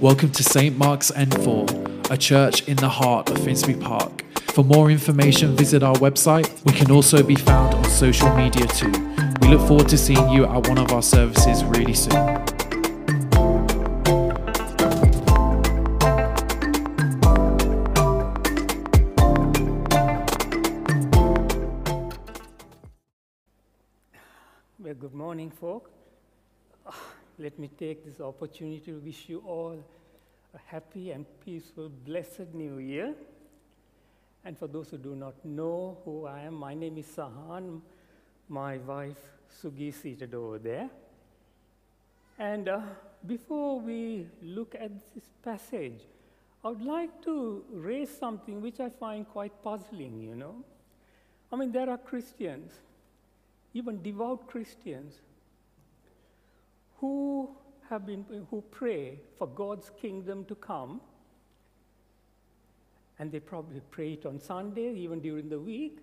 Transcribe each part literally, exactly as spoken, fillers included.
Welcome to Saint Mark's N four, a church in the heart of Finsbury Park. For more information, visit our website. We can also be found on social media too. We look forward to seeing you at one of our services really soon. Well, good morning, folk. Let me take this opportunity to wish you all a happy and peaceful, blessed new year. And for those who do not know who I am, my name is Sahan. My wife, Sugi, is seated over there. And uh, before we look at this passage, I would like to raise something which I find quite puzzling, you know. I mean, there are Christians, even devout Christians, who have been, who pray for God's kingdom to come, and they probably pray it on Sunday, even during the week.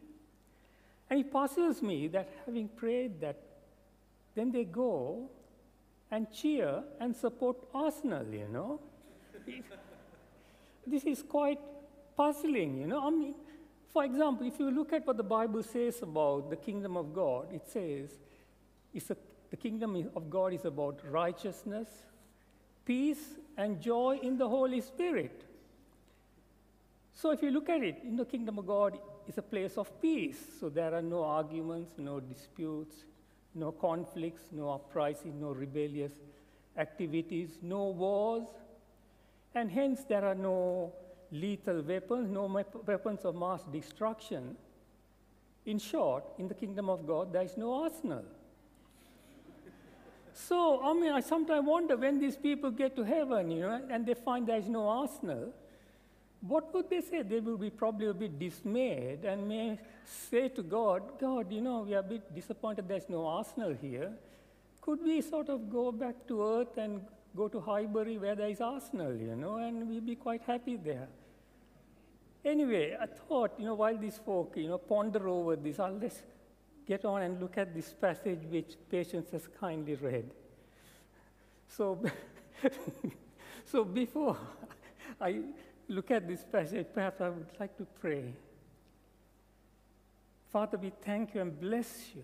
And it puzzles me that having prayed that, then they go and cheer and support Arsenal, you know. This is quite puzzling, you know. I mean, for example, if you look at what the Bible says about the kingdom of God, it says it's a The kingdom of God is about righteousness, peace, and joy in the Holy Spirit. So if you look at it, in the kingdom of God is a place of peace. So there are no arguments, no disputes, no conflicts, no uprising, no rebellious activities, no wars. And hence there are no lethal weapons, no weapons of mass destruction. In short, in the kingdom of God, there is no arsenal. So, I mean, I sometimes wonder when these people get to heaven, you know, and they find there's no arsenal, what would they say? They will be probably a bit dismayed and may say to God, God, you know, we are a bit disappointed there's no arsenal here. Could we sort of go back to earth and go to Highbury where there is arsenal, you know, and we'll be quite happy there. Anyway, I thought, you know, while these folk, you know, ponder over this, I'll just get on and look at this passage which Patience has kindly read. So, so before I look at this passage, perhaps I would like to pray. Father, we thank you and bless you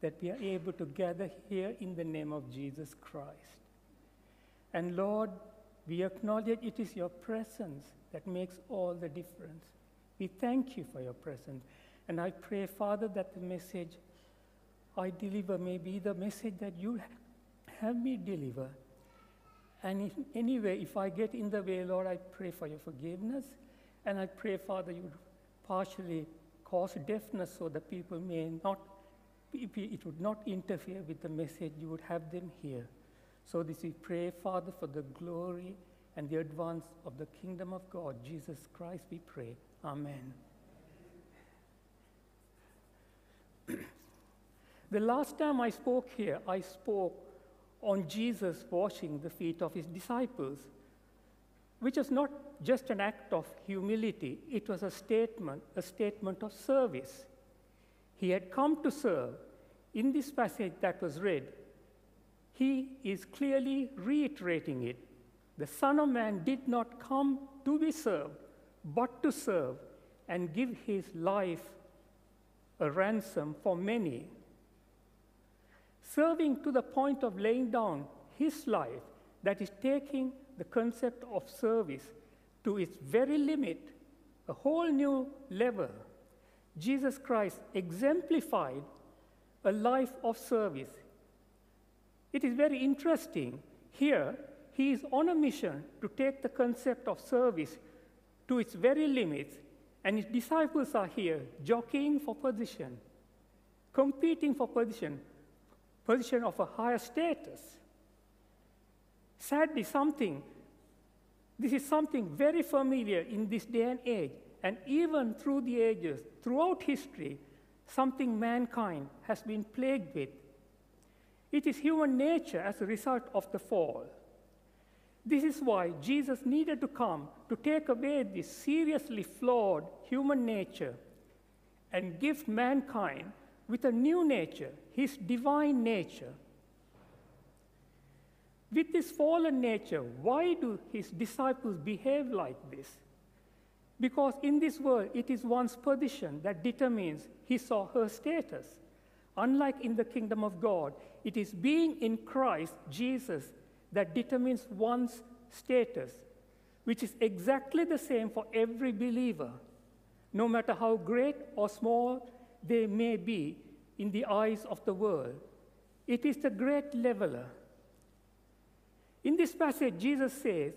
that we are able to gather here in the name of Jesus Christ. And Lord, we acknowledge it is your presence that makes all the difference. We thank you for your presence. And I pray, Father, that the message I deliver may be the message that you have me deliver. And in any way, if I get in the way, Lord, I pray for your forgiveness. And I pray, Father, you partially cause deafness so that people may not, it would not interfere with the message you would have them hear. So this we pray, Father, for the glory and the advance of the kingdom of God, Jesus Christ, we pray. Amen. The last time I spoke here, I spoke on Jesus washing the feet of his disciples, which was not just an act of humility. It was a statement, a statement of service. He had come to serve. In this passage that was read, he is clearly reiterating it. The Son of Man did not come to be served, but to serve and give his life a ransom for many. Serving to the point of laying down his life, that is taking the concept of service to its very limit, a whole new level. Jesus Christ exemplified a life of service. It is very interesting. Here, he is on a mission to take the concept of service to its very limits, and his disciples are here jockeying for position, competing for position, position of a higher status. Sadly, something, this is something very familiar in this day and age, and even through the ages, throughout history, something mankind has been plagued with. It is human nature as a result of the fall. This is why Jesus needed to come to take away this seriously flawed human nature and gift mankind with a new nature, his divine nature. With this fallen nature, why do his disciples behave like this? Because in this world, it is one's position that determines his or her status. Unlike in the kingdom of God, it is being in Christ Jesus that determines one's status, which is exactly the same for every believer, no matter how great or small they may be in the eyes of the world. It is the great leveler. In this passage, Jesus says,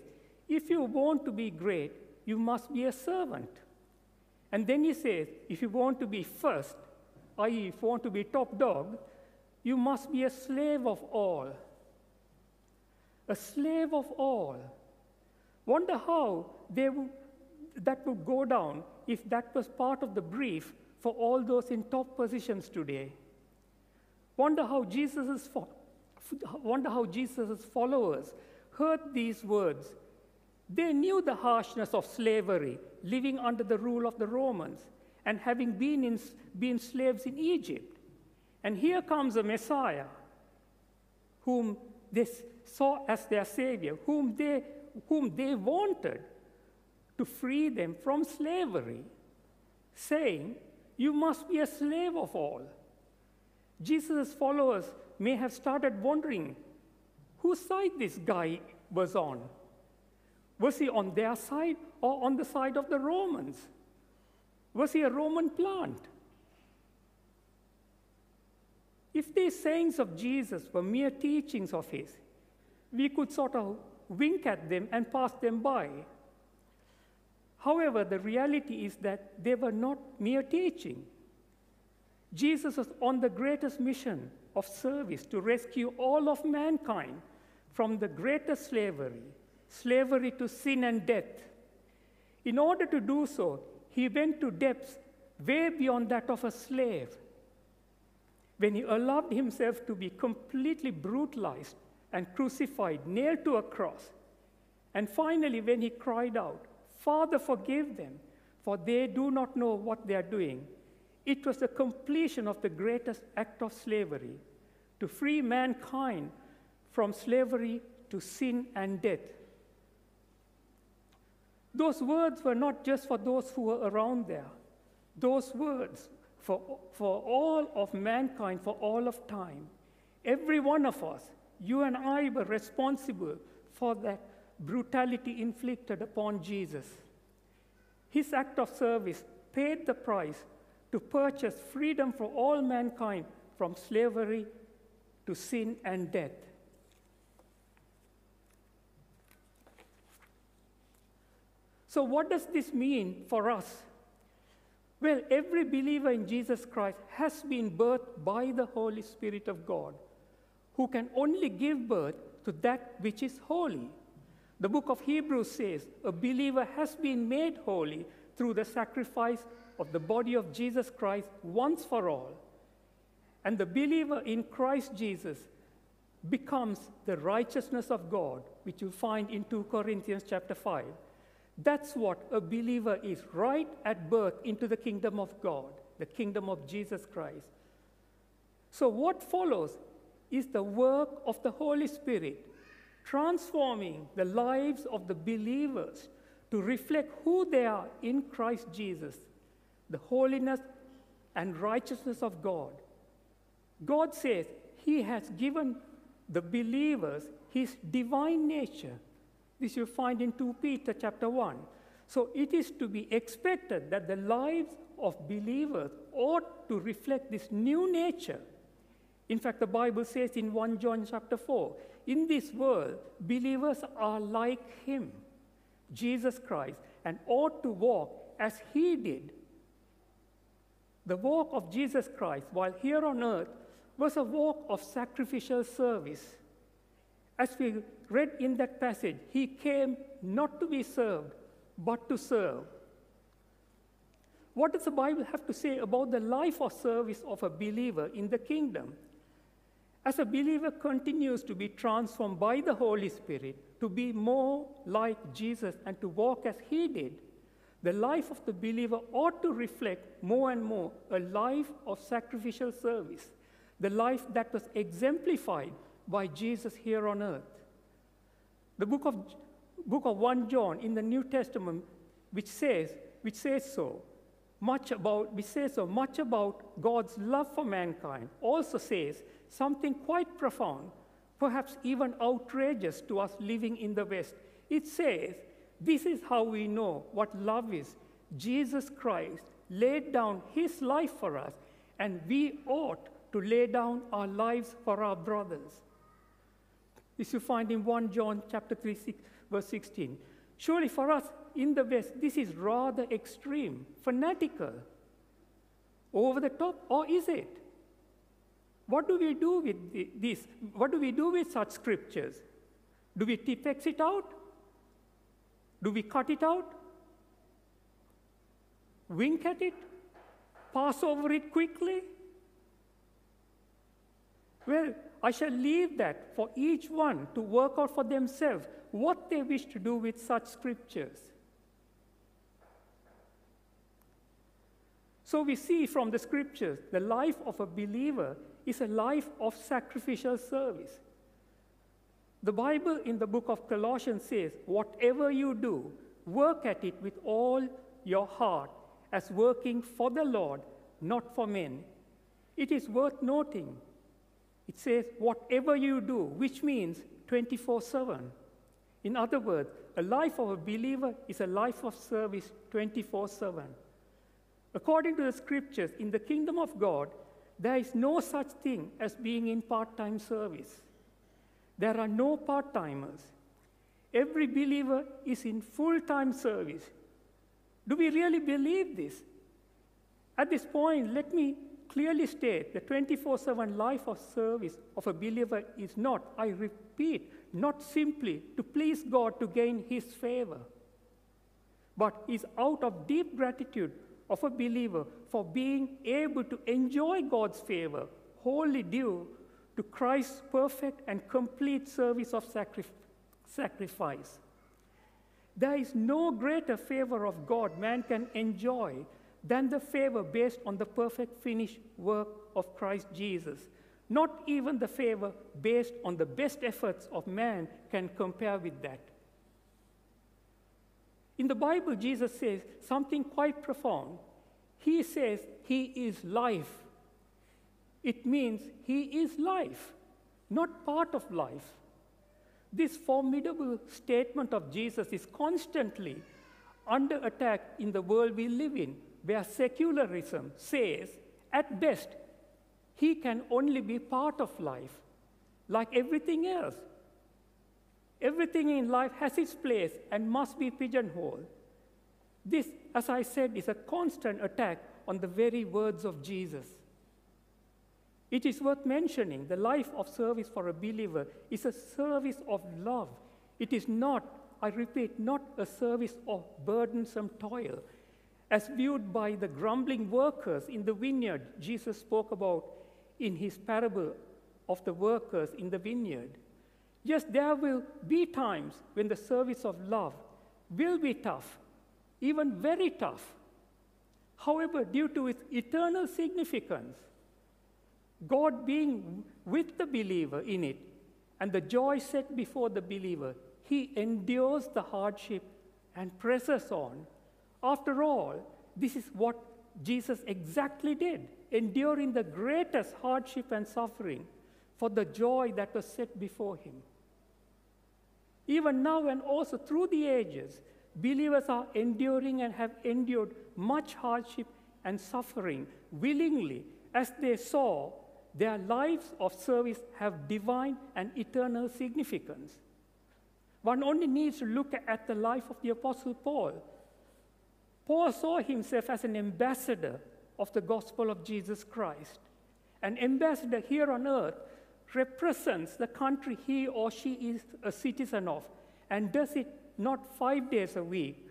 if you want to be great, you must be a servant. And then he says, if you want to be first, that is, if you want to be top dog, you must be a slave of all. A slave of all. Wonder how they would, that would go down if that was part of the brief for all those in top positions today. Wonder how Jesus's, wonder how Jesus's followers heard these words. They knew the harshness of slavery, living under the rule of the Romans, and having been, in, been slaves in Egypt. And here comes a Messiah, whom they saw as their savior, whom they, whom they wanted to free them from slavery, saying, you must be a slave of all. Jesus' followers may have started wondering whose side this guy was on. Was he on their side or on the side of the Romans? Was he a Roman plant? If these sayings of Jesus were mere teachings of his, we could sort of wink at them and pass them by. However, the reality is that they were not mere teaching. Jesus was on the greatest mission of service to rescue all of mankind from the greatest slavery, slavery to sin and death. In order to do so, he went to depths way beyond that of a slave. When he allowed himself to be completely brutalized and crucified, nailed to a cross, and finally when he cried out, Father, forgive them, for they do not know what they are doing, it was the completion of the greatest act of slavery, to free mankind from slavery to sin and death. Those words were not just for those who were around there. Those words for, for all of mankind, for all of time. Every one of us, you and I, were responsible for that brutality inflicted upon Jesus. His act of service paid the price to purchase freedom for all mankind from slavery to sin and death. So what does this mean for us? Well, every believer in Jesus Christ has been birthed by the Holy Spirit of God, who can only give birth to that which is holy. The book of Hebrews says, a believer has been made holy through the sacrifice of the body of Jesus Christ once for all. And the believer in Christ Jesus becomes the righteousness of God, which you find in two Corinthians chapter five. That's what a believer is, right at birth into the kingdom of God, the kingdom of Jesus Christ. So what follows is the work of the Holy Spirit, transforming the lives of the believers to reflect who they are in Christ Jesus, the holiness and righteousness of God. God says he has given the believers his divine nature. This you find in two Peter chapter one. So it is to be expected that the lives of believers ought to reflect this new nature. In fact, the Bible says in one John chapter four, in this world, believers are like him, Jesus Christ, and ought to walk as he did. The walk of Jesus Christ while here on earth was a walk of sacrificial service. As we read in that passage, he came not to be served, but to serve. What does the Bible have to say about the life of service of a believer in the kingdom? As a believer continues to be transformed by the Holy Spirit to be more like Jesus and to walk as he did, the life of the believer ought to reflect more and more a life of sacrificial service, the life that was exemplified by Jesus here on earth. The book of, book of First John in the New Testament, which says, which says so, much about, which says so much about God's love for mankind, also says something quite profound, perhaps even outrageous to us living in the West. It says, this is how we know what love is. Jesus Christ laid down his life for us, and we ought to lay down our lives for our brothers. This you find in First John chapter three, verse sixteen. Surely for us in the West, this is rather extreme, fanatical, over the top, or is it? What do we do with this? What do we do with such scriptures? Do we text it out? Do we cut it out? Wink at it? Pass over it quickly? Well, I shall leave that for each one to work out for themselves what they wish to do with such scriptures. So we see from the scriptures, the life of a believer is a life of sacrificial service. The Bible in the book of Colossians says, whatever you do, work at it with all your heart as working for the Lord, not for men. It is worth noting. It says, whatever you do, which means twenty-four seven. In other words, a life of a believer is a life of service twenty-four seven. According to the scriptures, in the kingdom of God, there is no such thing as being in part-time service. There are no part-timers. Every believer is in full-time service. Do we really believe this? At this point, let me clearly state the twenty-four seven life of service of a believer is not, I repeat, not simply to please God to gain his favor, but is out of deep gratitude of a believer for being able to enjoy God's favor, wholly due to Christ's perfect and complete service of sacri- sacrifice. There is no greater favor of God man can enjoy than the favor based on the perfect finished work of Christ Jesus. Not even the favor based on the best efforts of man can compare with that. In the Bible, Jesus says something quite profound. He says he is life. It means he is life, not part of life. This formidable statement of Jesus is constantly under attack in the world we live in, where secularism says, at best, he can only be part of life, like everything else. Everything in life has its place and must be pigeonholed. This, as I said, is a constant attack on the very words of Jesus. It is worth mentioning the life of service for a believer is a service of love. It is not, I repeat, not a service of burdensome toil, as viewed by the grumbling workers in the vineyard Jesus spoke about in his parable of the workers in the vineyard. Yes, there will be times when the service of love will be tough, even very tough. However, due to its eternal significance, God being with the believer in it, and the joy set before the believer, he endures the hardship and presses on. After all, this is what Jesus exactly did, enduring the greatest hardship and suffering for the joy that was set before him. Even now and also through the ages, believers are enduring and have endured much hardship and suffering willingly as they saw their lives of service have divine and eternal significance. One only needs to look at the life of the Apostle Paul. Paul saw himself as an ambassador of the gospel of Jesus Christ. An ambassador here on earth represents the country he or she is a citizen of, and does it not five days a week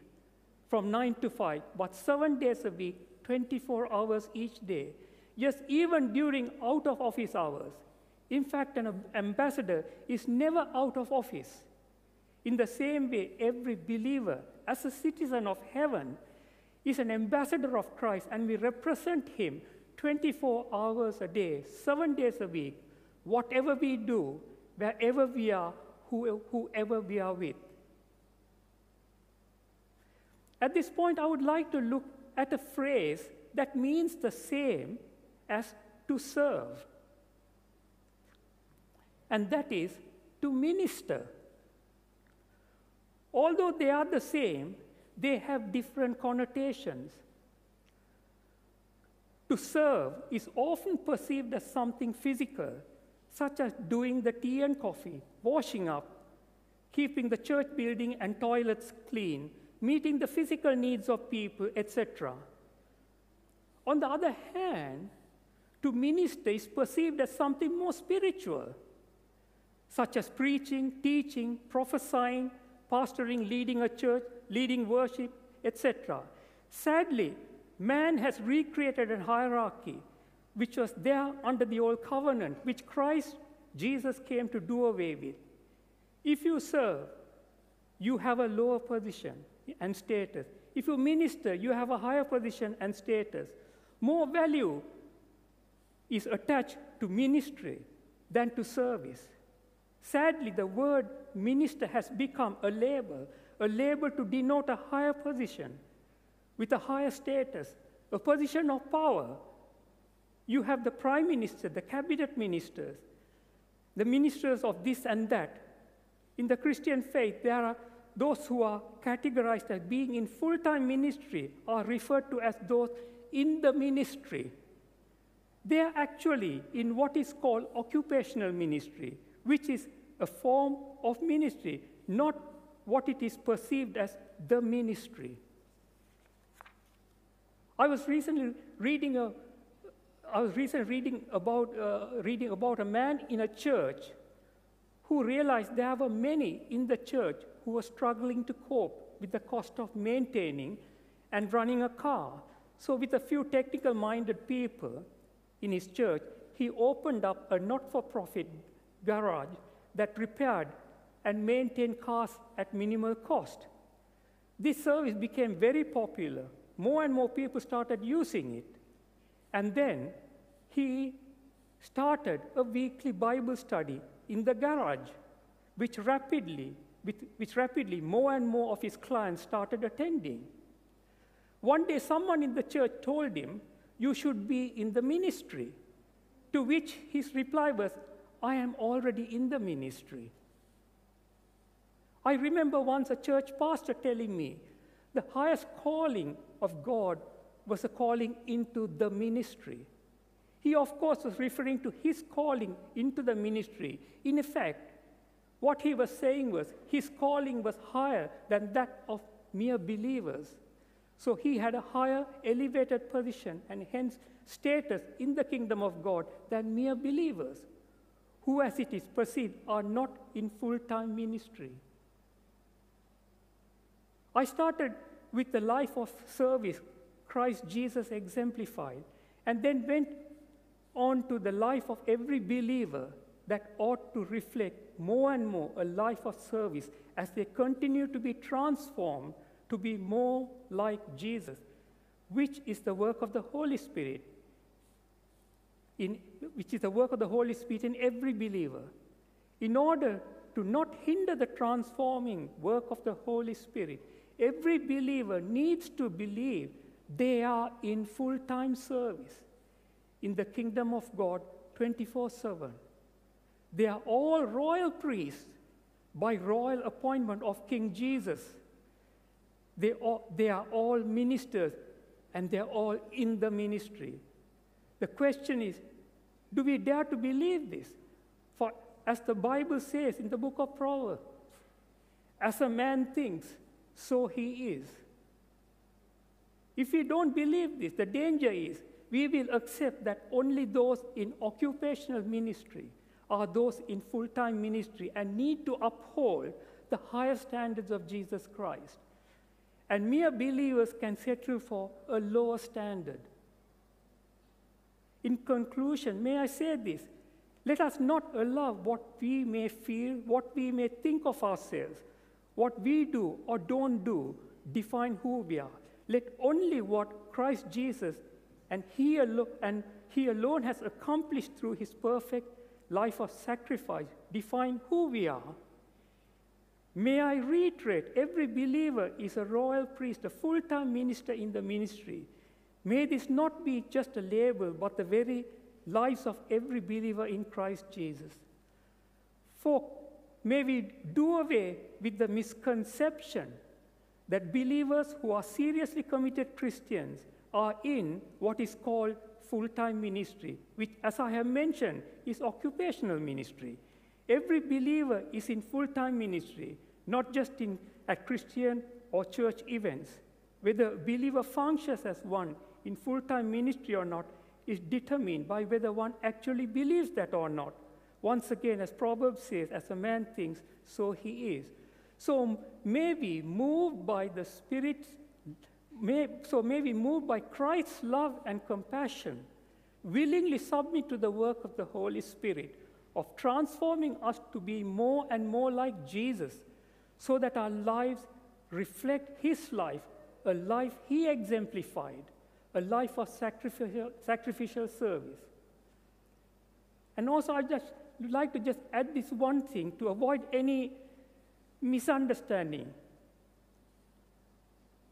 from nine to five, but seven days a week, twenty-four hours each day. Yes, even during out-of-office hours. In fact, an ambassador is never out of office. In the same way, every believer, as a citizen of heaven, is an ambassador of Christ, and we represent him twenty-four hours a day, seven days a week. Whatever we do, wherever we are, whoever we are with. At this point, I would like to look at a phrase that means the same as to serve, and that is to minister. Although they are the same, they have different connotations. To serve is often perceived as something physical, such as doing the tea and coffee, washing up, keeping the church building and toilets clean, meeting the physical needs of people, et cetera. On the other hand, to minister is perceived as something more spiritual, such as preaching, teaching, prophesying, pastoring, leading a church, leading worship, et cetera. Sadly, man has recreated a hierarchy which was there under the old covenant, which Christ Jesus came to do away with. If you serve, you have a lower position and status. If you minister, you have a higher position and status. More value is attached to ministry than to service. Sadly, the word minister has become a label, a label to denote a higher position with a higher status, a position of power. You have the prime minister, the cabinet ministers, the ministers of this and that. In the Christian faith, there are those who are categorized as being in full-time ministry are referred to as those in the ministry. They are actually in what is called occupational ministry, which is a form of ministry, not what it is perceived as the ministry. I was recently reading a, I was recently reading about uh, reading about a man in a church who realized there were many in the church who were struggling to cope with the cost of maintaining and running a car. So, with a few technical-minded people in his church, he opened up a not-for-profit garage that repaired and maintained cars at minimal cost. This service became very popular. More and more people started using it. And then he started a weekly Bible study in the garage, which rapidly, which rapidly more and more of his clients started attending. One day, someone in the church told him, "You should be in the ministry," to which his reply was, "I am already in the ministry." I remember once a church pastor telling me the highest calling of God was a calling into the ministry. He, of course, was referring to his calling into the ministry. In effect, what he was saying was his calling was higher than that of mere believers. So he had a higher elevated position and hence status in the kingdom of God than mere believers, who, as it is perceived, are not in full-time ministry. I started with the life of service Christ Jesus exemplified, and then went on to the life of every believer that ought to reflect more and more a life of service as they continue to be transformed to be more like Jesus, which is the work of the Holy Spirit. In, which is the work of the Holy Spirit in every believer, in order to not hinder the transforming work of the Holy Spirit. Every believer needs to believe they are in full-time service in the kingdom of God twenty-four seven. They are all royal priests by royal appointment of King Jesus. They are, they are all ministers, and they are all in the ministry. The question is, do we dare to believe this? For as the Bible says in the book of Proverbs, as a man thinks, so he is. If we don't believe this, the danger is we will accept that only those in occupational ministry are those in full-time ministry and need to uphold the higher standards of Jesus Christ. And mere believers can settle for a lower standard. In conclusion, may I say this? Let us not allow what we may feel, what we may think of ourselves, what we do or don't do, define who we are. Let only what Christ Jesus and He alone, and He alone has accomplished through His perfect life of sacrifice define who we are May I reiterate, every believer is a royal priest, a full-time minister in the ministry. May this not be just a label, but the very lives of every believer in Christ Jesus. For may we do away with the misconception that believers who are seriously committed Christians are in what is called full-time ministry, which, as I have mentioned, is occupational ministry. Every believer is in full-time ministry, not just in, at Christian or church events. Whether a believer functions as one in full-time ministry or not is determined by whether one actually believes that or not. Once again, as Proverbs says, as a man thinks, so he is. So may we move by the Spirit's, may, so may we move by Christ's love and compassion, willingly submit to the work of the Holy Spirit, of transforming us to be more and more like Jesus, so that our lives reflect his life, a life he exemplified, a life of sacrificial, sacrificial service. And also, I just like to just add this one thing to avoid any misunderstanding.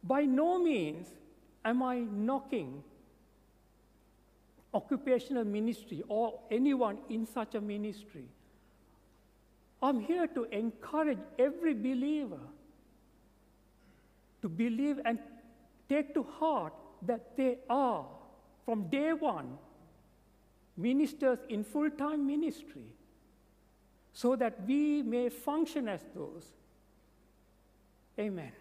By no means am I knocking occupational ministry or anyone in such a ministry. I'm here to encourage every believer to believe and take to heart that they are, from day one, ministers in full-time ministry, so that we may function as those. Amen.